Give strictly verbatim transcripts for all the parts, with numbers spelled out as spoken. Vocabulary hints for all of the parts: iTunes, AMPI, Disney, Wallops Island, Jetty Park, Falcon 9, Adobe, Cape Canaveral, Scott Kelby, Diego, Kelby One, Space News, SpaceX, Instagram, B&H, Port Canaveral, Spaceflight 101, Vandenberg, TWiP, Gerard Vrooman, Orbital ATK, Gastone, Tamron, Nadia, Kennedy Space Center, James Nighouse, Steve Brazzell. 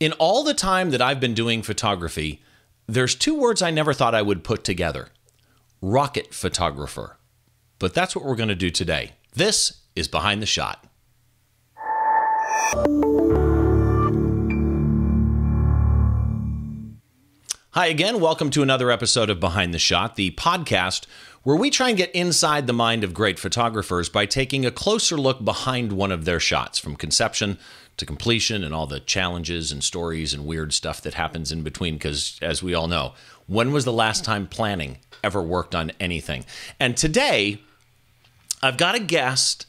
In all the time that I've been doing photography, there's two words I never thought I would put together. Rocket photographer. But that's what we're going to do today. This is Behind the Shot. Hi again, welcome to another episode of Behind the Shot, the podcast where we try and get inside the mind of great photographers by taking a closer look behind one of their shots, from conception to completion and all the challenges and stories and weird stuff that happens in between, because as we all know, when was the last time planning ever worked on anything? And today, I've got a guest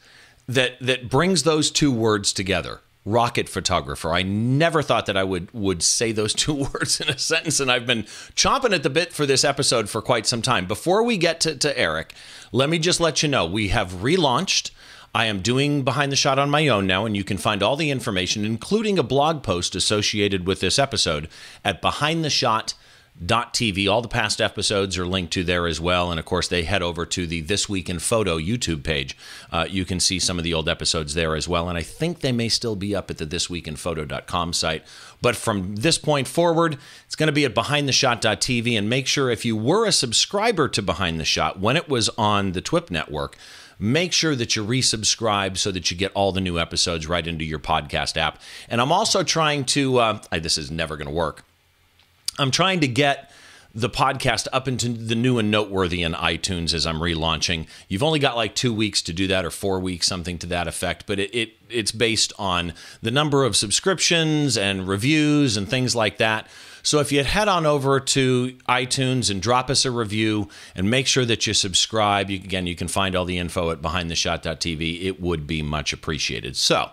that, that brings those two words together. Rocket photographer. I never thought that I would would say those two words in a sentence, and I've been chomping at the bit for this episode for quite some time. Before we get to, to Erik, let me just let you know, we have relaunched. I am doing Behind the Shot on my own now, and you can find all the information, including a blog post associated with this episode, at behind the shot dot t v. All the past episodes are linked to there as well, and of course they head over to the This Week in Photo YouTube page. Uh, you can see some of the old episodes there as well, and I think they may still be up at the this week in photo dot com site. But from this point forward, it's going to be at behind the shot dot t v, and make sure if you were a subscriber to Behind the Shot when it was on the TWiP network, make sure that you resubscribe so that you get all the new episodes right into your podcast app. And I'm also trying to, uh, I, this is never going to work, I'm trying to get the podcast up into the new and noteworthy in iTunes as I'm relaunching. You've only got like two weeks to do that, or four weeks, something to that effect. But it, it it's based on the number of subscriptions and reviews and things like that. So if you head on over to iTunes and drop us a review and make sure that you subscribe, you, again, you can find all the info at behind the shot dot t v. It would be much appreciated. So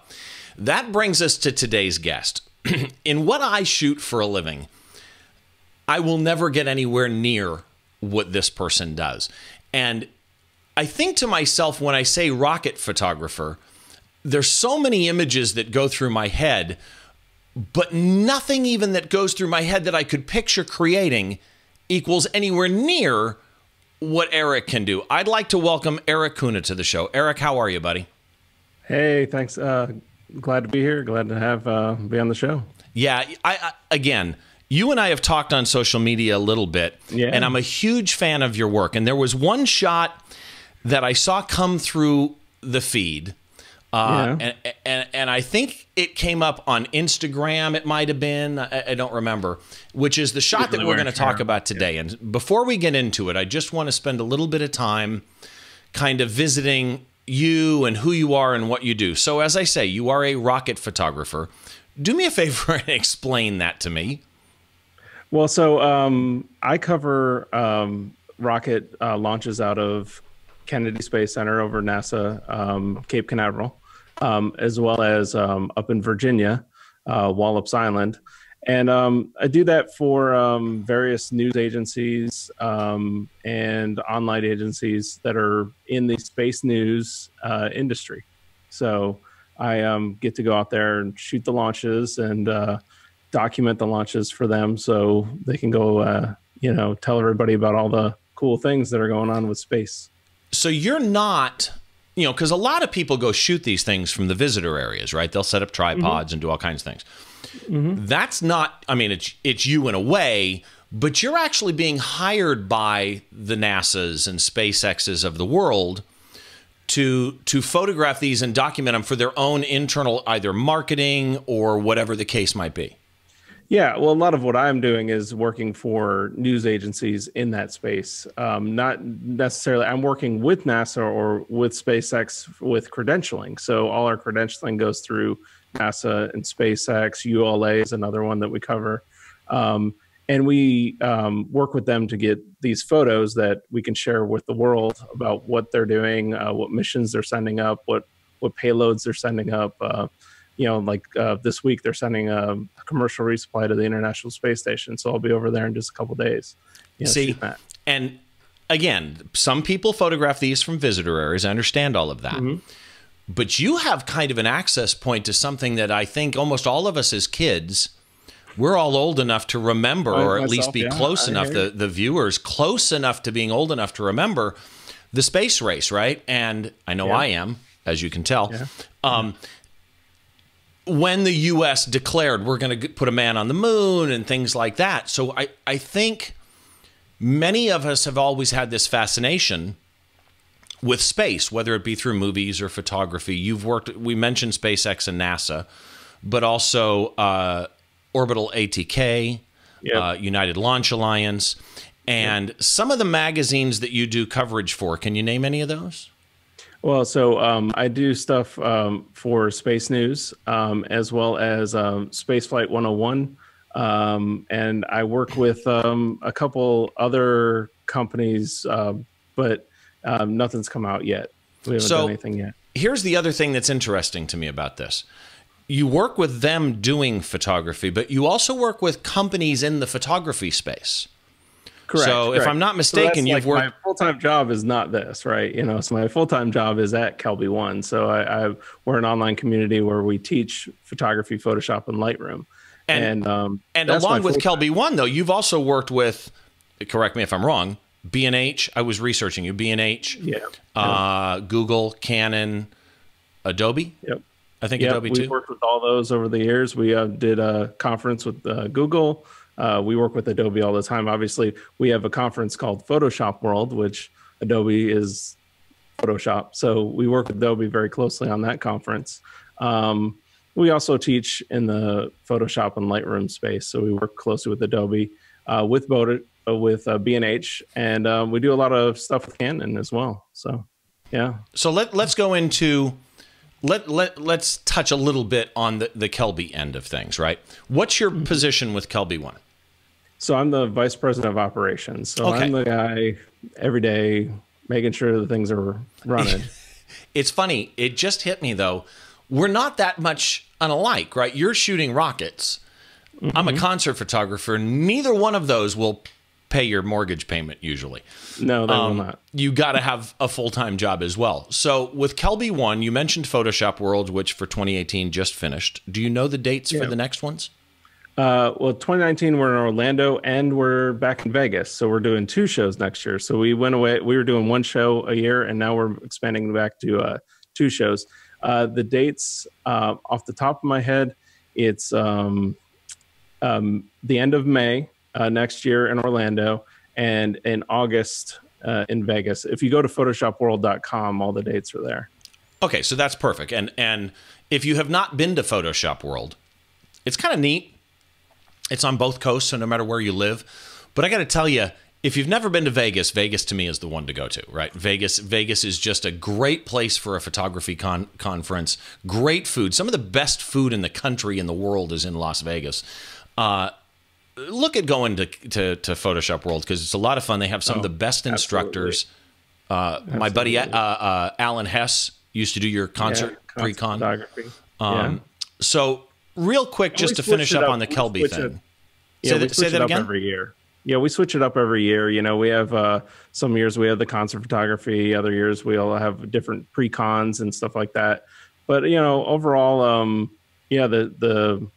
that brings us to today's guest. In what I shoot for a living, I will never get anywhere near what this person does. And I think to myself, when I say rocket photographer, there's so many images that go through my head, but nothing even that goes through my head that I could picture creating equals anywhere near what Erik can do. I'd like to welcome Erik Kuna to the show. Erik, how are you, buddy? Hey, thanks. Uh, glad to be here. Glad to have uh, be on the show. Yeah, I, I again... You and I have talked on social media a little bit, yeah. And I'm a huge fan of your work. And there was one shot that I saw come through the feed, uh, yeah. and, and, and I think it came up on Instagram, it might have been, I, I don't remember, which is the shot that we're going to talk about today. Yeah. And before we get into it, I just want to spend a little bit of time kind of visiting you and who you are and what you do. So as I say, you are a rocket photographer. Do me a favor and explain that to me. Well, so um, I cover um, rocket uh, launches out of Kennedy Space Center over NASA, um, Cape Canaveral, um, as well as um, up in Virginia, uh, Wallops Island. And um, I do that for um, various news agencies um, and online agencies that are in the space news uh, industry. So I um, get to go out there and shoot the launches and uh, document the launches for them so they can go, uh, you know, tell everybody about all the cool things that are going on with space. So you're not, you know, because a lot of people go shoot these things from the visitor areas, right? They'll set up tripods mm-hmm. and do all kinds of things. Mm-hmm. That's not, I mean, it's, it's you in a way, but you're actually being hired by the NASAs and SpaceXs of the world to to photograph these and document them for their own internal either marketing or whatever the case might be. Yeah, well, a lot of what I'm doing is working for news agencies in that space. Um, not necessarily, I'm working with NASA or with SpaceX with credentialing. So all our credentialing goes through NASA and SpaceX. U L A is another one that we cover. Um, and we um, work with them to get these photos that we can share with the world about what they're doing, uh, what missions they're sending up, what, what payloads they're sending up. Uh, You know, like uh, this week, they're sending a, a commercial resupply to the International Space Station. So I'll be over there in just a couple of days. You know, see, and again, some people photograph these from visitor areas. I understand all of that. Mm-hmm. But you have kind of an access point to something that I think almost all of us as kids, we're all old enough to remember, I, or at myself, least be yeah, close I enough, the, the viewers, close enough to being old enough to remember the space race, right? And I know yeah. I am, as you can tell. Yeah. Um, when the U S declared we're going to put a man on the moon and things like that. So I, I think many of us have always had this fascination with space, whether it be through movies or photography. You've worked, we mentioned SpaceX and NASA, but also uh, Orbital A T K, yep. uh, United Launch Alliance, and yep. some of the magazines that you do coverage for. Can you name any of those? Well, so um, I do stuff um, for Space News, um, as well as um, Spaceflight one oh one. Um, and I work with um, a couple other companies, uh, but um, nothing's come out yet. We haven't so, done anything yet. Here's the other thing that's interesting to me about this. You work with them doing photography, but you also work with companies in the photography space. Correct. So correct. If I'm not mistaken, so you've like worked. My full-time job is not this, right? You know, so my full-time job is at Kelby One. So I, I we're an online community where we teach photography, Photoshop, and Lightroom. And and, um, and along with Kelby One, though, you've also worked with. Correct me if I'm wrong. B and H. I was researching you. B and H. Yeah. Uh, Google, Canon, Adobe. Yep. I think yep. Adobe too. We've worked with all those over the years. We uh, did a conference with uh, Google. Uh, we work with Adobe all the time. Obviously, we have a conference called Photoshop World, which Adobe is Photoshop. So we work with Adobe very closely on that conference. Um, we also teach in the Photoshop and Lightroom space. So we work closely with Adobe, uh, with Boda, uh, with uh, B and H, and uh, we do a lot of stuff with Canon as well. So, yeah. So let, let's go into... Let, let, let's touch a little bit on the, the Kelby end of things, right? What's your position with Kelby One? So I'm the vice president of operations. So okay. I'm the guy every day making sure that things are running. It's funny. It just hit me, though. We're not that much unalike, right? You're shooting rockets. Mm-hmm. I'm a concert photographer. Neither one of those will pay your mortgage payment usually. No, they um, will not. You got to have a full-time job as well. So with Kelby One, you mentioned Photoshop World, which for twenty eighteen just finished. Do you know the dates yeah. for the next ones? Uh, well, twenty nineteen, we're in Orlando and we're back in Vegas. So we're doing two shows next year. So we went away. We were doing one show a year and now we're expanding back to uh, two shows. Uh, the dates uh, off the top of my head, it's um, um, the end of May, Uh, next year in Orlando, and in August uh, in Vegas. If you go to photoshop world dot com, all the dates are there. Okay, so that's perfect. And and if you have not been to Photoshop World, it's kind of neat. It's on both coasts, so no matter where you live. But I got to tell you, if you've never been to Vegas, Vegas to me is the one to go to, right? Vegas Vegas is just a great place for a photography con conference. Great food. Some of the best food in the country and the world is in Las Vegas. Uh Look at going to, to, to Photoshop World because it's a lot of fun. They have some oh, of the best instructors. Uh, my buddy uh, uh, Alan Hess used to do your concert yeah, pre-con. Um, yeah. So real quick, and just to finish up, up on the Kelby thing. It. Yeah, say, we that, say that again. Every year. Yeah, we switch it up every year. You know, we have uh, some years we have the concert photography. Other years we'll have different pre-cons and stuff like that. But, you know, overall, um, yeah, the, the,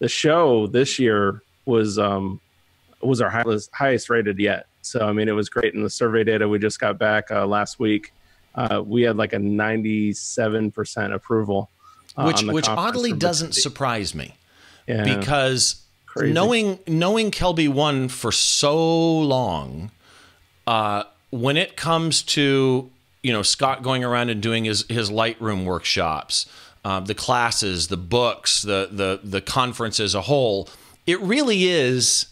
the show this year was um was our highest highest rated yet. So I mean, it was great. In the survey data we just got back uh, last week, uh, we had like a ninety-seven percent approval, uh, which which oddly doesn't surprise me, yeah. because Crazy. knowing knowing Kelby One for so long, uh, when it comes to you know Scott going around and doing his his Lightroom workshops, uh, the classes, the books, the the the conference as a whole. It really is,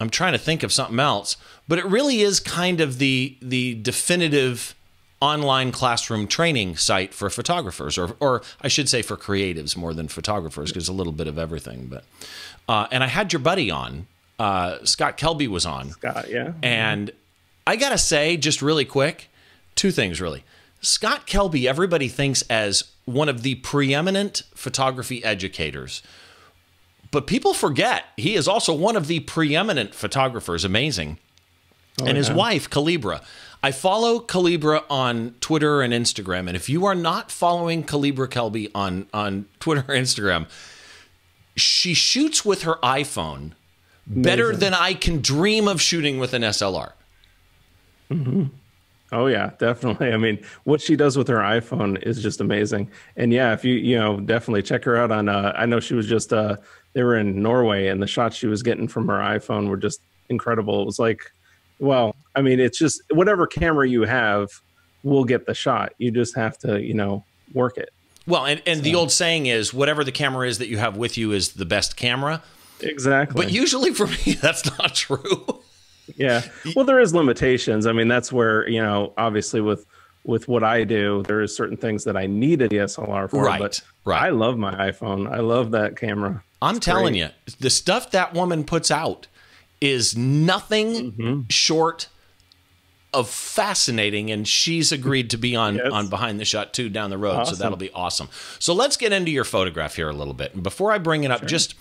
I'm trying to think of something else, but it really is kind of the the definitive online classroom training site for photographers, or or I should say for creatives more than photographers, because a little bit of everything. But uh, and I had your buddy on, uh, Scott Kelby was on. Scott, yeah. And I gotta say, just really quick, two things really. Scott Kelby, everybody thinks as one of the preeminent photography educators. But people forget he is also one of the preeminent photographers. Amazing. Oh, and his yeah. wife, Kalebra. I follow Kalebra on Twitter and Instagram. And if you are not following Kalebra Kelby on, on Twitter or Instagram, she shoots with her iPhone Amazing. better than I can dream of shooting with an S L R. Mm-hmm. Oh yeah, definitely. I mean, what she does with her iPhone is just amazing. And yeah, if you, you know, definitely check her out on, uh, I know she was just, uh, they were in Norway, and the shots she was getting from her iPhone were just incredible. It was like, well, I mean, it's just whatever camera you have will get the shot. You just have to, you know, work it. Well, and, and so. The old saying is whatever the camera is that you have with you is the best camera. Exactly. But usually for me, that's not true. Yeah. Well, there is limitations. I mean, that's where, you know, obviously with with what I do, there is certain things that I need a D S L R for. Right, but right. I love my iPhone. I love that camera. I'm it's telling great. you, the stuff that woman puts out is nothing mm-hmm. short of fascinating. And she's agreed to be on, yes. on Behind the Shot two down the road. Awesome. So that'll be awesome. So let's get into your photograph here a little bit. And before I bring it up, sure. just...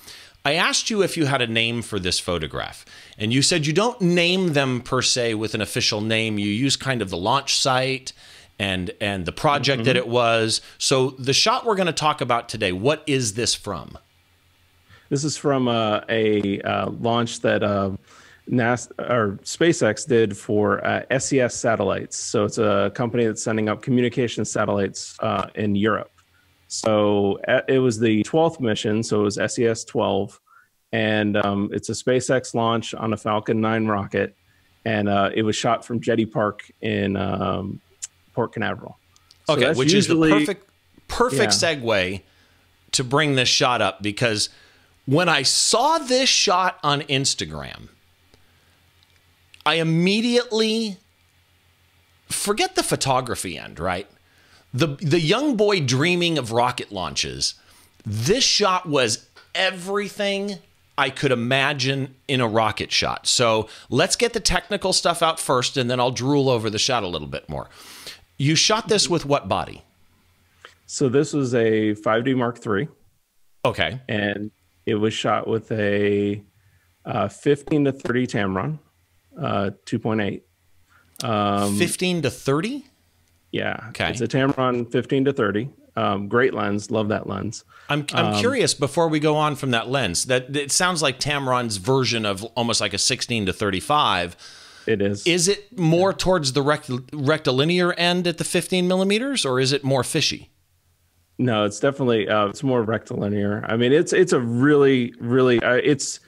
I asked you if you had a name for this photograph, and you said you don't name them per se with an official name. You use kind of the launch site and and the project mm-hmm. that it was. So the shot we're going to talk about today, what is this from? This is from uh, a uh, launch that uh, NASA or SpaceX did for uh, S E S satellites. So it's a company that's sending up communication satellites uh, in Europe. So it was the twelfth mission, so it was S E S twelve, and um, it's a SpaceX launch on a Falcon nine rocket, and uh, it was shot from Jetty Park in um, Port Canaveral. Okay, so which usually, is the perfect, perfect yeah. segue to bring this shot up, because when I saw this shot on Instagram, I immediately, forget the photography end, right? The, the young boy dreaming of rocket launches, this shot was everything I could imagine in a rocket shot. So let's get the technical stuff out first, and then I'll drool over the shot a little bit more. You shot this with what body? So this was a five D Mark three. Okay. And it was shot with a uh, fifteen to thirty Tamron, uh, two point eight. Um, fifteen to thirty? Yeah, okay. It's a Tamron fifteen to thirty. Um, great lens, love that lens. I'm I'm um, curious before we go on from that lens. That it sounds like Tamron's version of almost like a sixteen to thirty-five. It is. Is it more yeah. towards the rect rectilinear end at the fifteen millimeters, or is it more fishy? No, it's definitely uh, it's more rectilinear. I mean, it's it's a really really uh, it's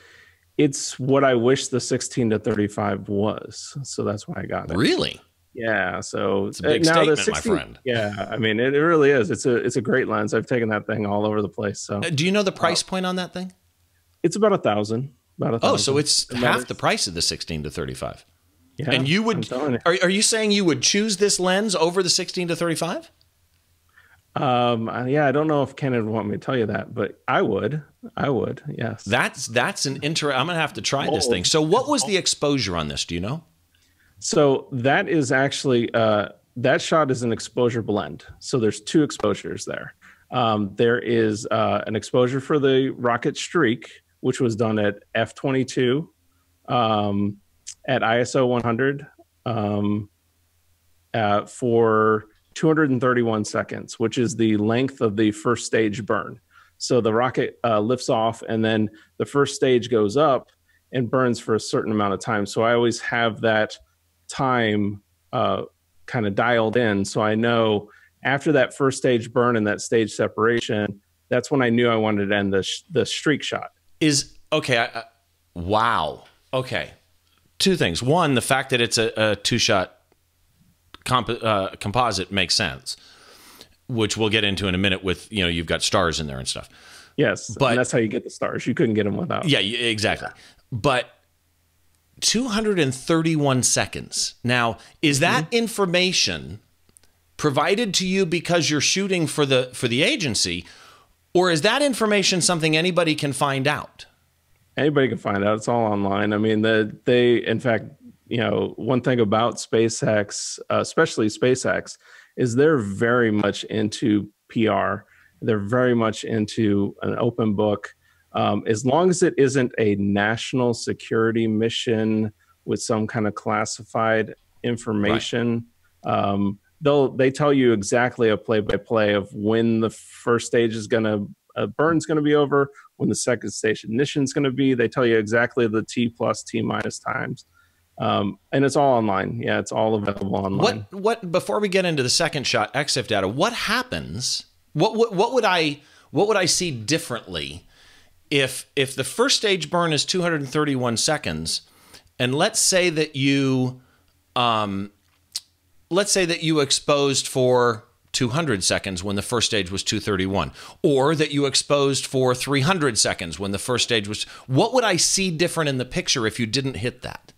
it's what I wish the sixteen to thirty-five was. So that's why I got it. Really. Yeah, so it's a big now statement, the sixteen, my friend. Yeah, I mean, it, it really is. It's a it's a great lens. I've taken that thing all over the place. So, uh, do you know the price uh, point on that thing? It's about a thousand. About a thousand. Oh, so it's it half the price of the sixteen to thirty-five. Yeah, and you would you. Are are you saying you would choose this lens over the sixteen to thirty-five? Um, yeah, I don't know if Ken would want me to tell you that, but I would. I would. Yes. That's that's an inter. I'm gonna have to try oh. this thing. So, what was the exposure on this? Do you know? So that is actually, uh, that shot is an exposure blend. So there's two exposures there. Um, there is uh, an exposure for the rocket streak, which was done at F twenty-two, um, at I S O one hundred um, uh, for two hundred thirty-one seconds, which is the length of the first stage burn. So the rocket uh, lifts off, and then the first stage goes up and burns for a certain amount of time. So I always have that time uh, kind of dialed in. So I know after that first stage burn and that stage separation, that's when I knew I wanted to end the, sh the streak shot. Is, okay, I, I, wow. Okay, two things. One, the fact that it's a, a two-shot comp uh, composite makes sense, which we'll get into in a minute with, you know, you've got stars in there and stuff. Yes, but and that's how you get the stars. You couldn't get them without. Yeah, exactly. Yeah. But two hundred thirty-one seconds. Now, is that mm-hmm. information provided to you because you're shooting for the for the agency, or is that information something anybody can find out? Anybody can find out. It's all online. I mean, the, they, in fact, you know, one thing about SpaceX, uh, especially SpaceX, is they're very much into P R. They're very much into an open book. Um, as long as it isn't a national security mission with some kind of classified information, right. um, they'll they tell you exactly a play-by-play of when the first stage is going to uh, burn's going to be over, when the second stage ignition is going to be. They tell you exactly the T plus T minus times. Um, and it's all online. Yeah, it's all available online. What, what, before we get into the second shot X I F data, what happens, what, what, what would I, what would I see differently if, if the first stage burn is two hundred thirty-one seconds, and let's say that you, um, let's say that you exposed for two hundred seconds when the first stage was two thirty-one, or that you exposed for three hundred seconds when the first stage was, what would I see different in the picture if you didn't hit that?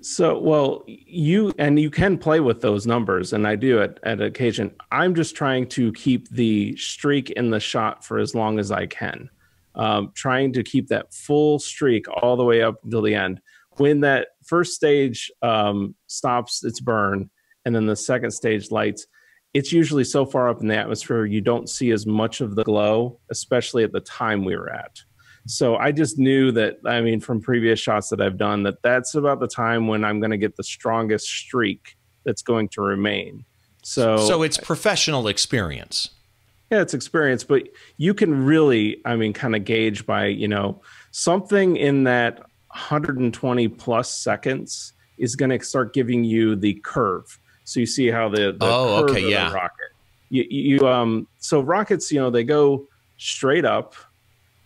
So, well, you, and you can play with those numbers, and I do at, at occasion. I'm just trying to keep the streak in the shot for as long as I can, um, trying to keep that full streak all the way up until the end. When that first stage um, stops its burn, and then the second stage lights, it's usually so far up in the atmosphere, you don't see as much of the glow, especially at the time we were at. So I just knew that, I mean, from previous shots that I've done, that that's about the time when I'm going to get the strongest streak that's going to remain. So, so it's professional experience. Yeah, it's experience, but you can really, I mean, kind of gauge by, you know, something in that one hundred twenty plus seconds is going to start giving you the curve. So you see how the, the oh, curve okay, of yeah. the rocket. You, you, um, so rockets, you know, they go straight up,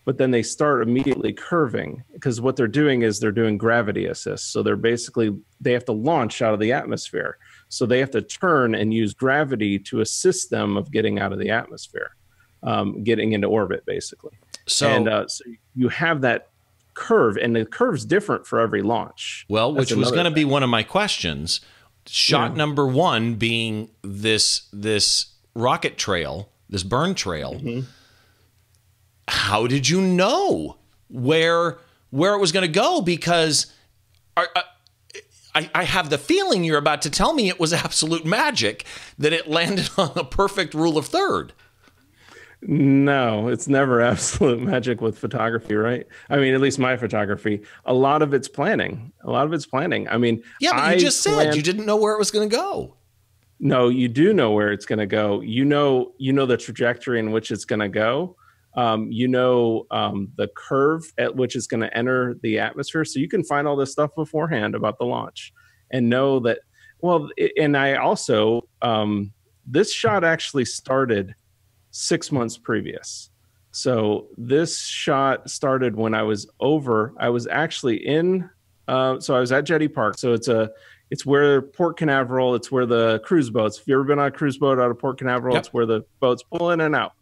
but then they start immediately curving, because what they're doing is they're doing gravity assist. So they're basically, they have to launch out of the atmosphere. So they have to turn and use gravity to assist them of getting out of the atmosphere, um, getting into orbit, basically. So, and, uh, so you have that curve, and the curve's different for every launch. Well, which was going to be one of my questions. Shot yeah. number one being this, this rocket trail, this burn trail. Mm-hmm. How did you know where where it was going to go? Because I, I, I have the feeling you're about to tell me it was absolute magic that it landed on a perfect rule of third. No, it's never absolute magic with photography, right? I mean, at least my photography. A lot of it's planning. A lot of it's planning. I mean, yeah, but you I just said you didn't know where it was going to go. No, you do know where it's going to go. You know, you know the trajectory in which it's going to go. Um, you know, um, the curve at which it's going to enter the atmosphere. So you can find all this stuff beforehand about the launch and know that, well, it, and I also, um, this shot actually started six months previous. So this shot started when I was over, I was actually in, uh, so I was at Jetty Park. So it's a, it's where Port Canaveral, it's where the cruise boats, if you've ever been on a cruise boat out of Port Canaveral, yep. it's where the boats pull in and out.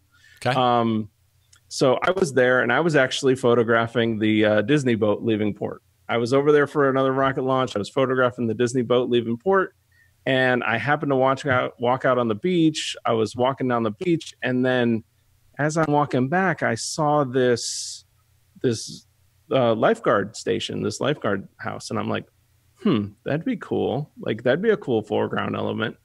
Okay. Um, So I was there, and I was actually photographing the uh, Disney boat leaving port. I was over there for another rocket launch. I was photographing the Disney boat leaving port, and I happened to watch out, walk out on the beach. I was walking down the beach, and then as I'm walking back, I saw this, this uh, lifeguard station, this lifeguard house, and I'm like, hmm, that'd be cool. Like, that'd be a cool foreground element.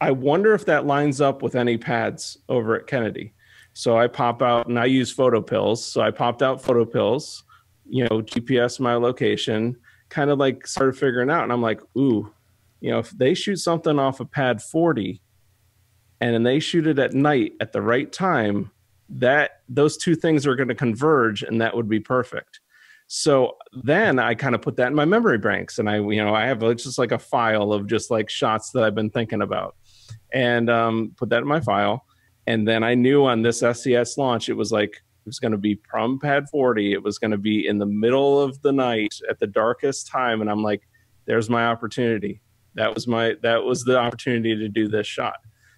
I wonder if that lines up with any pads over at Kennedy. So I pop out, and I use PhotoPills. So I popped out PhotoPills, you know, G P S my location, kind of like started figuring out. And I'm like, ooh, you know, if they shoot something off of pad forty and then they shoot it at night at the right time, that those two things are going to converge, and that would be perfect. So then I kind of put that in my memory banks, and I, you know, I have just like a file of just like shots that I've been thinking about, and um, put that in my file. And then I knew on this S E S launch, it was like, it was going to be from pad forty. It was going to be in the middle of the night at the darkest time. And I'm like, there's my opportunity. That was my, that was the opportunity to do this shot.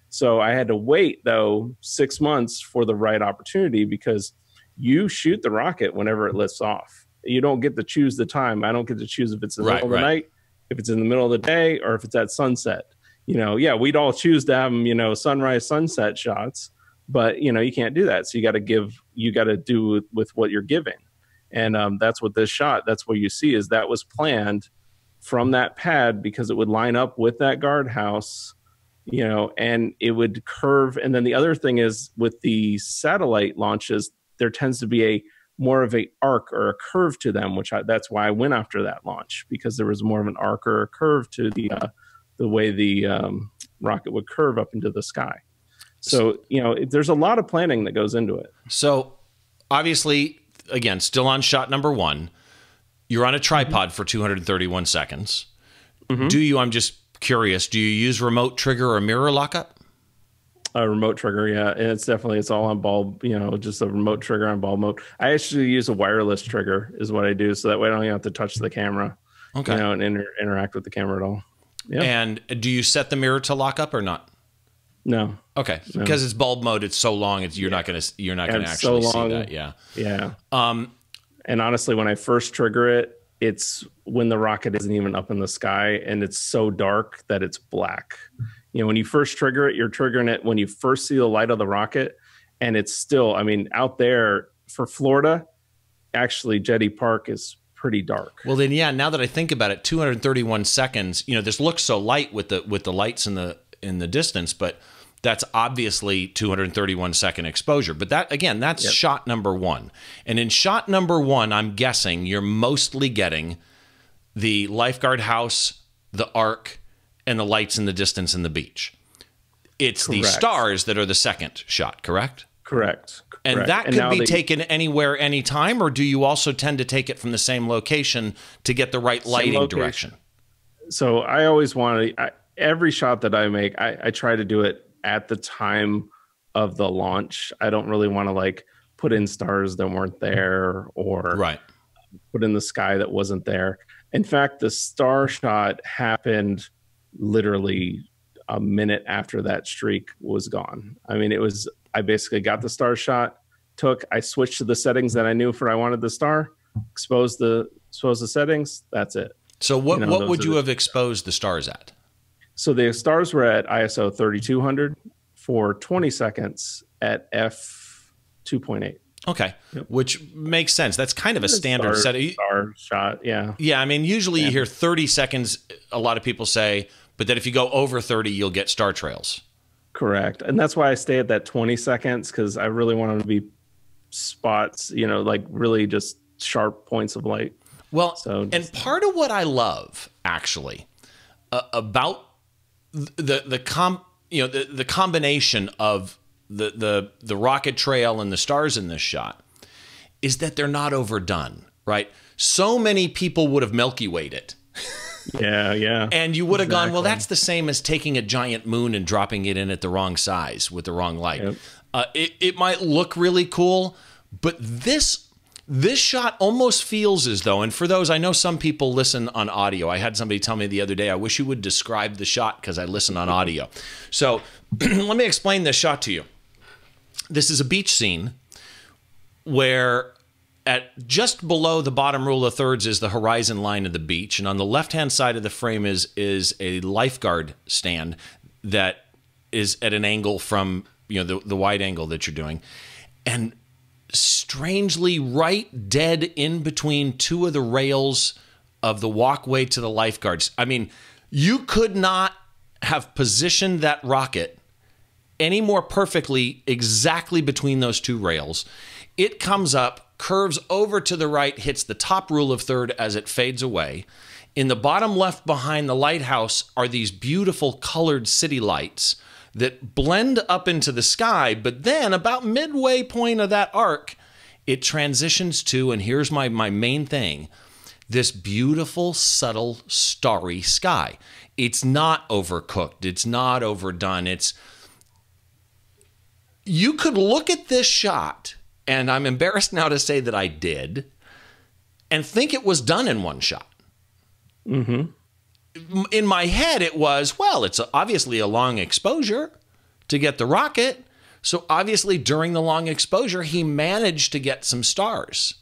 So I had to wait though, six months for the right opportunity, because you shoot the rocket whenever it lifts off. You don't get to choose the time. I don't get to choose if it's in the right, middle of right. the night, if it's in the middle of the day, or if it's at sunset. You know, yeah, we'd all choose to have them, you know, sunrise, sunset shots, but, you know, you can't do that. So you got to give, you got to do with, with what you're giving. And um, that's what this shot, that's what you see, is that was planned from that pad, because it would line up with that guardhouse, you know, and it would curve. And then the other thing is, with the satellite launches, there tends to be a more of a arc or a curve to them, which I, that's why I went after that launch, because there was more of an arc or a curve to the uh, the way the um, rocket would curve up into the sky. So, you know, it, there's a lot of planning that goes into it. So obviously, again, still on shot number one, You're on a tripod for two hundred thirty-one seconds. Mm-hmm. Do you, I'm just curious, do you use remote trigger or mirror lockup? A remote trigger, yeah. And it's definitely, it's all on ball, you know, just a remote trigger on ball mode. I actually use a wireless trigger is what I do. So that way I don't even have to touch the camera, okay, you know, and inter interact with the camera at all. Yeah. And do you set the mirror to lock up or not? No. Okay. No. Because it's bulb mode. It's so long. It's, you're yeah. not going to, you're not going to actually so long, see that. Yeah. Yeah. Um, and honestly, when I first trigger it, it's when the rocket isn't even up in the sky and it's so dark that it's black. You know, when you first trigger it, you're triggering it when you first see the light of the rocket. And it's still, I mean, out there for Florida, actually Jetty Park is pretty dark. Well then, yeah, now that I think about it, two hundred thirty-one seconds, you know, this looks so light with the, with the lights in the, in the distance, but that's obviously two hundred thirty-one second exposure. But that, again, that's yep. shot number one. And in shot number one, I'm guessing you're mostly getting the lifeguard house, the arc, and the lights in the distance and the beach. It's correct. The stars that are the second shot, correct? Correct. correct. And that and could be they... taken anywhere, anytime, or do you also tend to take it from the same location to get the right lighting direction? So I always want to, every shot that I make, I, I try to do it at the time of the launch. I don't really want to like put in stars that weren't there or right. put in the sky that wasn't there. In fact, the star shot happened literally a minute after that streak was gone. I mean, it was, I basically got the star shot, took, I switched to the settings that I knew for I wanted the star, exposed the, exposed the settings, that's it. So what, you know, what would you have exposed the stars at? So the stars were at I S O thirty-two hundred for twenty seconds at f two point eight. Okay, yep. Which makes sense. That's kind of a standard star, set. Star shot, yeah. Yeah, I mean, usually yeah. you hear thirty seconds, a lot of people say, but that if you go over thirty, you'll get star trails. Correct. And that's why I stay at that twenty seconds, because I really want them to be spots, you know, like really just sharp points of light. Well, so just, and part of what I love, actually, uh, about the, the, com you know, the, the combination of the, the, the rocket trail and the stars in this shot is that they're not overdone, right? So many people would have Milky Wayed it. Yeah, yeah. And you would have exactly. gone, well, that's the same as taking a giant moon and dropping it in at the wrong size with the wrong light. Yep. Uh, it, it might look really cool, but this, this shot almost feels as though, and for those, I know some people listen on audio. I had somebody tell me the other day, I wish you would describe the shot because I listen on audio. So let me explain this shot to you. This is a beach scene where at just below the bottom rule of thirds is the horizon line of the beach. And on the left-hand side of the frame is, is a lifeguard stand that is at an angle from, you know, the, the wide angle that you're doing. And strangely right dead in between two of the rails of the walkway to the lifeguards. I mean, you could not have positioned that rocket any more perfectly exactly between those two rails. It comes up, curves over to the right, hits the top rule of third as it fades away. In the bottom left behind the lighthouse are these beautiful colored city lights that blend up into the sky, but then about midway point of that arc, it transitions to, and here's my, my main thing, this beautiful, subtle, starry sky. It's not overcooked. It's not overdone. It's, you could look at this shot, and I'm embarrassed now to say that I did, and think it was done in one shot. Mm-hmm. In my head, it was, well, it's obviously a long exposure to get the rocket. So obviously during the long exposure, he managed to get some stars.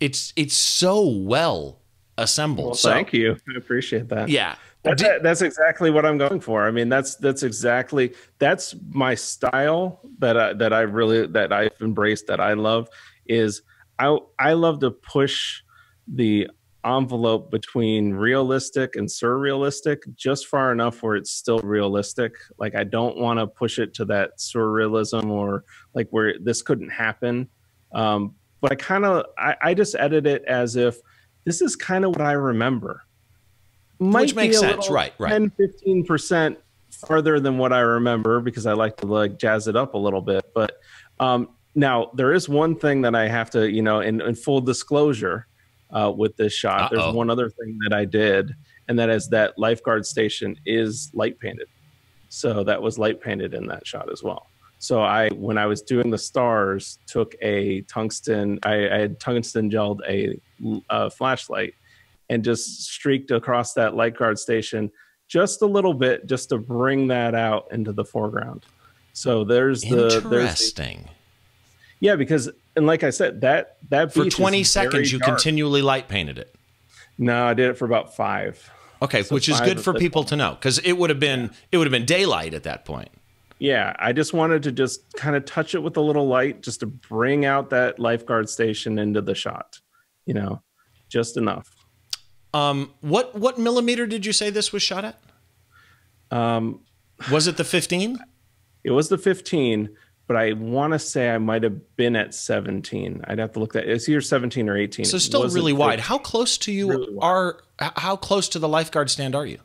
It's, it's so well assembled. Well, thank so, you. I appreciate that. Yeah. That's, that's exactly what I'm going for. I mean, that's that's exactly that's my style that I, that I really that I've embraced that I love is I I love to push the envelope between realistic and surrealistic just far enough where it's still realistic. Like I don't want to push it to that surrealism or like where this couldn't happen. Um, but I kind of I, I just edit it as if this is kind of what I remember. Might Which makes sense, right? Right. ten, fifteen percent farther than what I remember because I like to like jazz it up a little bit. But um, now there is one thing that I have to, you know, in, in full disclosure, uh, with this shot. Uh-oh. There's one other thing that I did, and that is that lifeguard station is light painted. So that was light painted in that shot as well. So I, when I was doing the stars, took a tungsten, I, I had tungsten gelled a, a flashlight and just streaked across that lifeguard station just a little bit, just to bring that out into the foreground. So there's the interesting. There's the, yeah, because, and like I said, that that for twenty seconds you dark. continually light painted it. No, I did it for about five. Okay, so which five is good for people point. to know, because it would have been it would have been daylight at that point. Yeah, I just wanted to just kind of touch it with a little light just to bring out that lifeguard station into the shot, you know, just enough. Um, what what millimeter did you say this was shot at? Um, was it the fifteen? It was the fifteen, but I want to say I might have been at seventeen. I'd have to look that. It's either seventeen or eighteen. So still really wide. How close to you really are? How close to the lifeguard stand are you?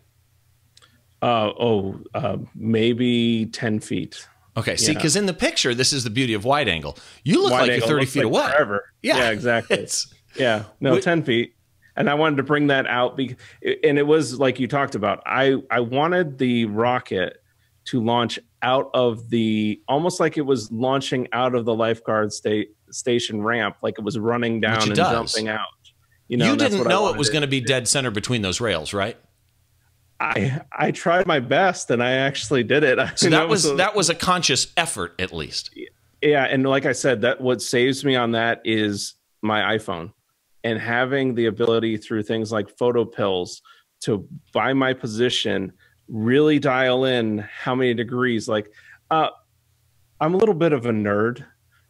Uh, oh, uh, maybe ten feet. Okay. See, because yeah. in the picture, this is the beauty of wide angle. You look wide like you're thirty feet like away. Forever. Yeah. yeah, exactly. It's, yeah. No, we, ten feet. And I wanted to bring that out. Because, and it was like you talked about, I, I wanted the rocket to launch out of the, almost like it was launching out of the lifeguard state station ramp. Like it was running down and does. jumping out. You know, you didn't know it was going to be dead center between those rails, right? I I tried my best and I actually did it. So that was that was a conscious effort, at least. Yeah, and like I said, that what saves me on that is my iPhone and having the ability through things like PhotoPills to, by my position, really dial in how many degrees. Like, uh, I'm a little bit of a nerd,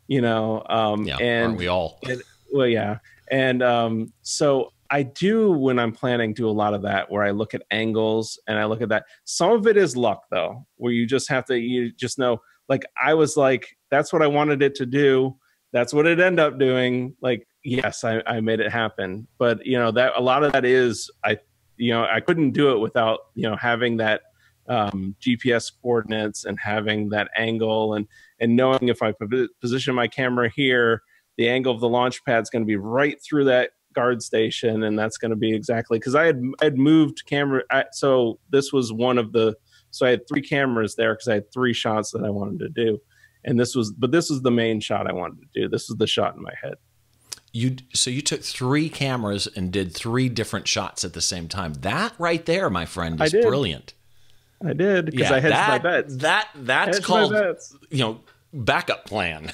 you know. Um, yeah, and aren't we all? And, well, yeah, and um, so. I do, when I'm planning, do a lot of that where I look at angles and I look at that. Some of it is luck, though, where you just have to, you just know, like, I was like, that's what I wanted it to do. That's what it ended up doing. Like, yes, I, I made it happen. But, you know, that a lot of that is, I, you know, I couldn't do it without, you know, having that um, G P S coordinates and having that angle and, and knowing if I position my camera here, the angle of the launch pad is going to be right through that guard station, and that's going to be exactly because I had I'd moved camera. I, so this was one of the so I had three cameras there because I had three shots that I wanted to do, and this was but this was the main shot I wanted to do. This was the shot in my head. You so you took three cameras and did three different shots at the same time. That right there, my friend, is I brilliant. I did because yeah, I hedged that, my bets. That that's called you know backup plan.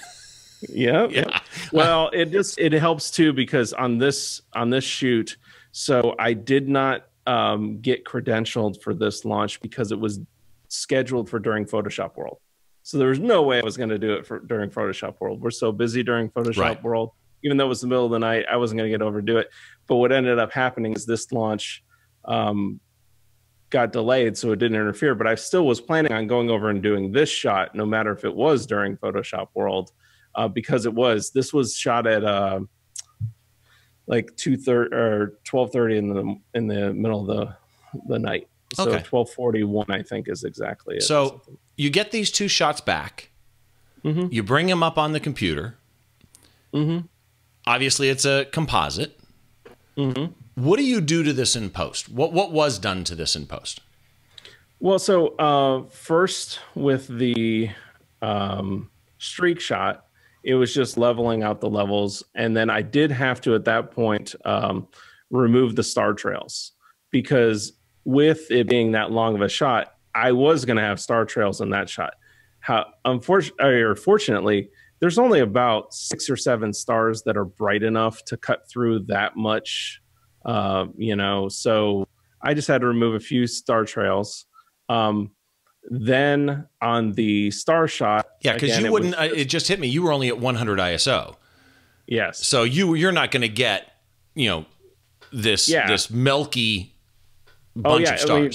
Yep, yeah. Yep. Well, it just it helps too because on this on this shoot, so I did not um, get credentialed for this launch because it was scheduled for during Photoshop World. So there was no way I was going to do it for during Photoshop World. We're so busy during Photoshop right. World, even though it was the middle of the night, I wasn't going to get overdo it. But what ended up happening is this launch um, got delayed, so it didn't interfere. But I still was planning on going over and doing this shot, no matter if it was during Photoshop World. Uh, because it was, this was shot at uh, like two thirty or twelve thirty in the in the middle of the the night. So okay. twelve forty one, I think, is exactly it. So you get these two shots back. Mm-hmm. You bring them up on the computer. Mm-hmm. Obviously, it's a composite. Mm-hmm. What do you do to this in post? What what was done to this in post? Well, so uh, first with the um, streak shot. It was just leveling out the levels. And then I did have to, at that point, um, remove the star trails because with it being that long of a shot, I was going to have star trails in that shot. How, unfortunately, or fortunately, there's only about six or seven stars that are bright enough to cut through that much, uh, you know, so I just had to remove a few star trails. Um, Then on the star shot, yeah, because you wouldn't. It, was, it just hit me. You were only at one hundred I S O. Yes. So you you're not going to get you know this yeah. this milky bunch oh, yeah. of stars. I mean,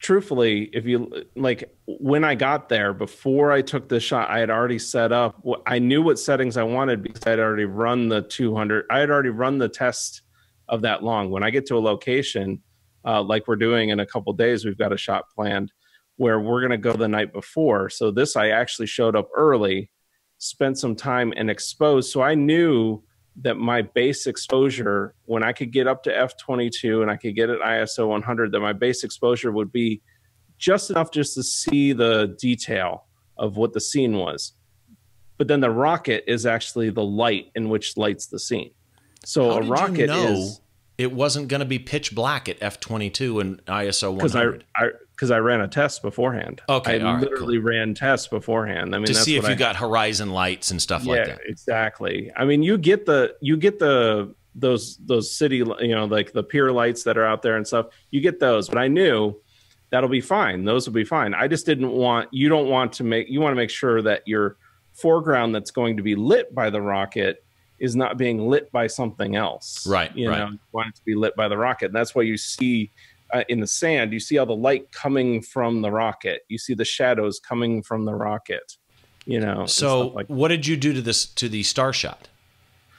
truthfully, if you like, when I got there before I took the shot, I had already set up. I knew what settings I wanted because I had already run the two hundred. I had already run the test of that long. When I get to a location uh, like we're doing in a couple of days, we've got a shot planned where we're going to go the night before. So this, I actually showed up early, spent some time and exposed. So I knew that my base exposure, when I could get up to F twenty-two and I could get at I S O one hundred, that my base exposure would be just enough just to see the detail of what the scene was. But then the rocket is actually the light in which lights the scene. So a rocket is... How did you know it wasn't going to be pitch black at F twenty-two and I S O one hundred? Because I, I, I ran a test beforehand. Okay, I literally right, cool. ran tests beforehand. I mean, to that's see if what you I, got horizon lights and stuff yeah, like that. Yeah, exactly. I mean, you get the you get the those those city, you know, like the pier lights that are out there and stuff. You get those, but I knew that'll be fine. Those will be fine. I just didn't want you don't want to make you want to make sure that your foreground that's going to be lit by the rocket is not being lit by something else. Right, you right. know, you want it to be lit by the rocket. And that's why you see uh, in the sand, you see all the light coming from the rocket. You see the shadows coming from the rocket, you know. So like what did you do to this, to the star shot?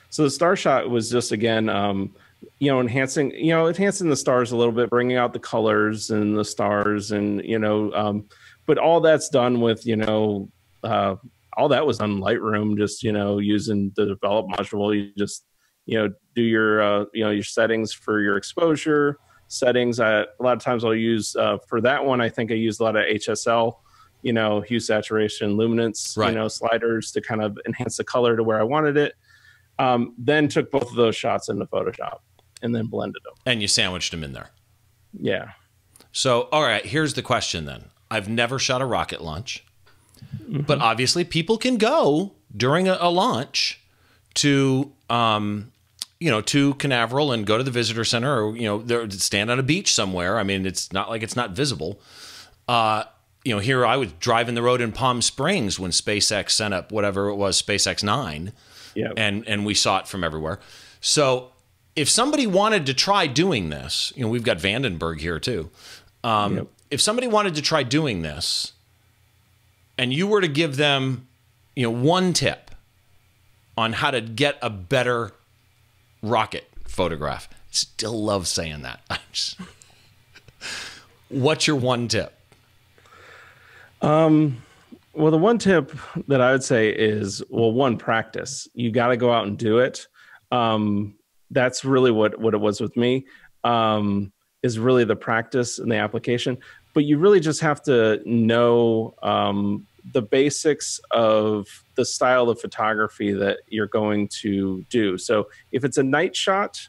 So the star shot was just, again, um, you know, enhancing, you know, enhancing the stars a little bit, bringing out the colors and the stars and, you know, um, but all that's done with, you know, uh, all that was on Lightroom, just, you know, using the develop module. You just, you know, do your, uh, you know, your settings for your exposure settings. I, a lot of times I'll use uh, for that one. I think I use a lot of H S L, you know, hue, saturation, luminance, right. you know, sliders to kind of enhance the color to where I wanted it. Um, then took both of those shots into Photoshop and then blended them. And you sandwiched them in there. Yeah. So, all right, here's the question then. I've never shot a rocket launch. Mm-hmm. But obviously people can go during a, a launch to, um, you know, to Canaveral and go to the visitor center or, you know, stand on a beach somewhere. I mean, it's not like it's not visible. Uh, you know, here I was driving the road in Palm Springs when SpaceX sent up whatever it was, SpaceX nine. Yeah. And, and we saw it from everywhere. So if somebody wanted to try doing this, you know, we've got Vandenberg here too. Um, yep. If somebody wanted to try doing this, and you were to give them, you know, one tip on how to get a better rocket photograph. Still love saying that. Just, what's your one tip? Um, well, the one tip that I would say is, well, one, practice. You got to go out and do it. Um, that's really what, what it was with me, um, is really the practice and the application. But you really just have to know um, the basics of the style of photography that you're going to do. So if it's a night shot,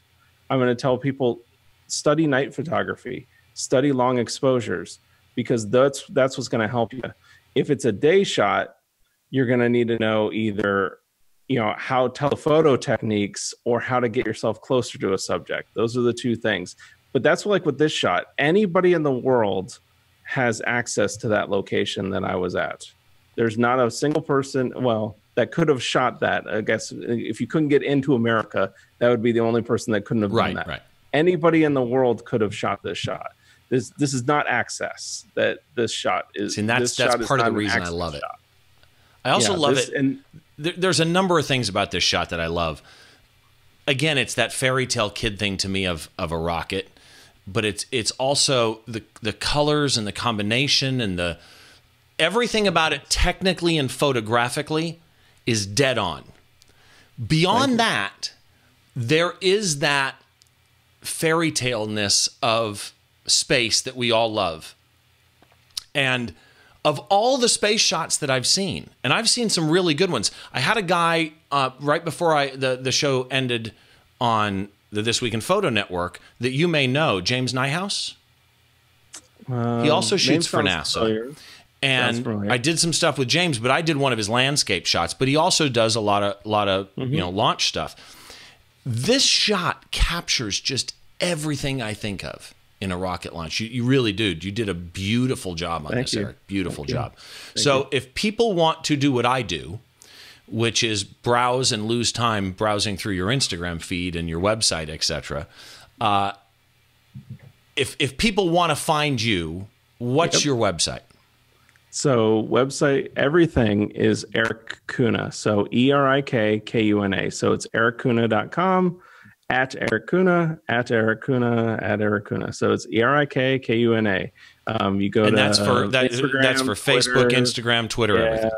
I'm going to tell people, study night photography, study long exposures, because that's, that's what's going to help you. If it's a day shot, you're going to need to know either, you know, how telephoto techniques or how to get yourself closer to a subject. Those are the two things. But that's like with this shot, anybody in the world has access to that location that I was at. There's not a single person, well, that could have shot that. I guess if you couldn't get into America, that would be the only person that couldn't have done right, that. Right. Anybody in the world could have shot this shot. This this is not access that this shot is. See, and that's, that's part of the reason I love it. Shot. I also yeah, love this, it. And there, there's a number of things about this shot that I love. Again, it's that fairy tale kid thing to me of, of a rocket. But it's it's also the the colors and the combination and the everything about it technically and photographically is dead on. Beyond that, there is that fairy tale-ness of space that we all love. And of all the space shots that I've seen, and I've seen some really good ones. I had a guy uh, right before I the, the show ended on the This Week in Photo Network that you may know, James Nighouse. Um, he also shoots for NASA. Familiar. And I did some stuff with James, but I did one of his landscape shots, but he also does a lot of, lot of mm-hmm. you know, launch stuff. This shot captures just everything I think of in a rocket launch. You, you really do. You did a beautiful job on Thank this, you. Erik. Beautiful Thank job. So you. If people want to do what I do, which is browse and lose time browsing through your Instagram feed and your website, et cetera. Uh, if, if people want to find you, what's yep. your website? So website, everything is Erik Kuna. So E R I K K U N A. So it's erik kuna dot com, at Erik Kuna, at Erik Kuna, at Erik Kuna. So it's E R I K K U N A. Um, you go and to that's for, that, Instagram, that's for Facebook, Twitter, Instagram, Twitter, yeah, everything.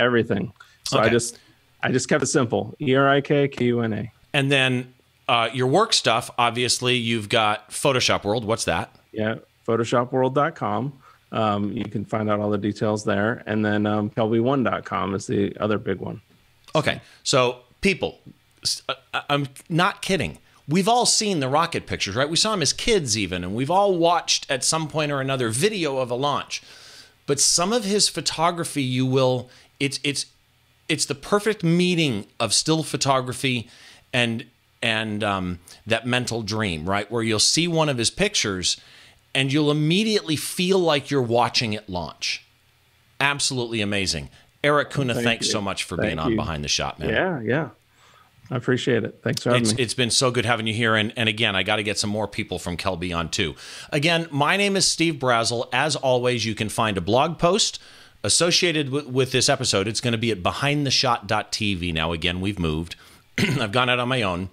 Everything. So okay. I just, I just kept it simple. E R I K K U N A. And then uh, your work stuff, obviously, you've got Photoshop World. What's that? Yeah, photoshop world dot com. Um, you can find out all the details there. And then um, kelby one dot com is the other big one. Okay. So people, I'm not kidding. We've all seen the rocket pictures, right? We saw them as kids even, and we've all watched at some point or another video of a launch. But some of his photography, you will, it's, it's, it's the perfect meeting of still photography and, and um, that mental dream, right? Where you'll see one of his pictures and you'll immediately feel like you're watching it launch. Absolutely amazing. Erik Kuna, Thank thanks you. so much for Thank being on you. Behind the Shot, man. Yeah, yeah. I appreciate it. Thanks for having it's, me. It's been so good having you here. And, and again, I got to get some more people from Kelby on too. Again, my name is Steve Brazzell. As always, you can find a blog post associated with, with this episode. It's going to be at behind the shot dot t v. Now, again, we've moved. I've gone out on my own.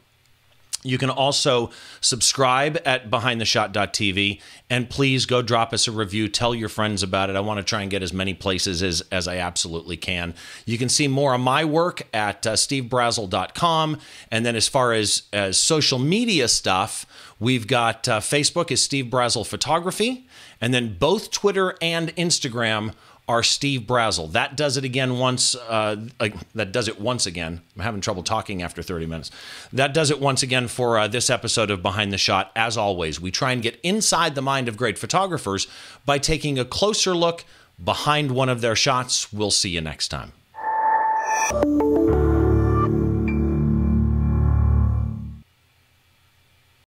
You can also subscribe at behind the shot dot t v, and please go drop us a review. Tell your friends about it. I want to try and get as many places as, as I absolutely can. You can see more of my work at uh, steve brazzell dot com. And then as far as, as social media stuff, we've got uh, Facebook is Steve Brazzell Photography, and then both Twitter and Instagram are Steve Brazzell. That does it again once. Uh, uh, that does it once again. I'm having trouble talking after thirty minutes. That does it once again for uh, this episode of Behind the Shot. As always, we try and get inside the mind of great photographers by taking a closer look behind one of their shots. We'll see you next time.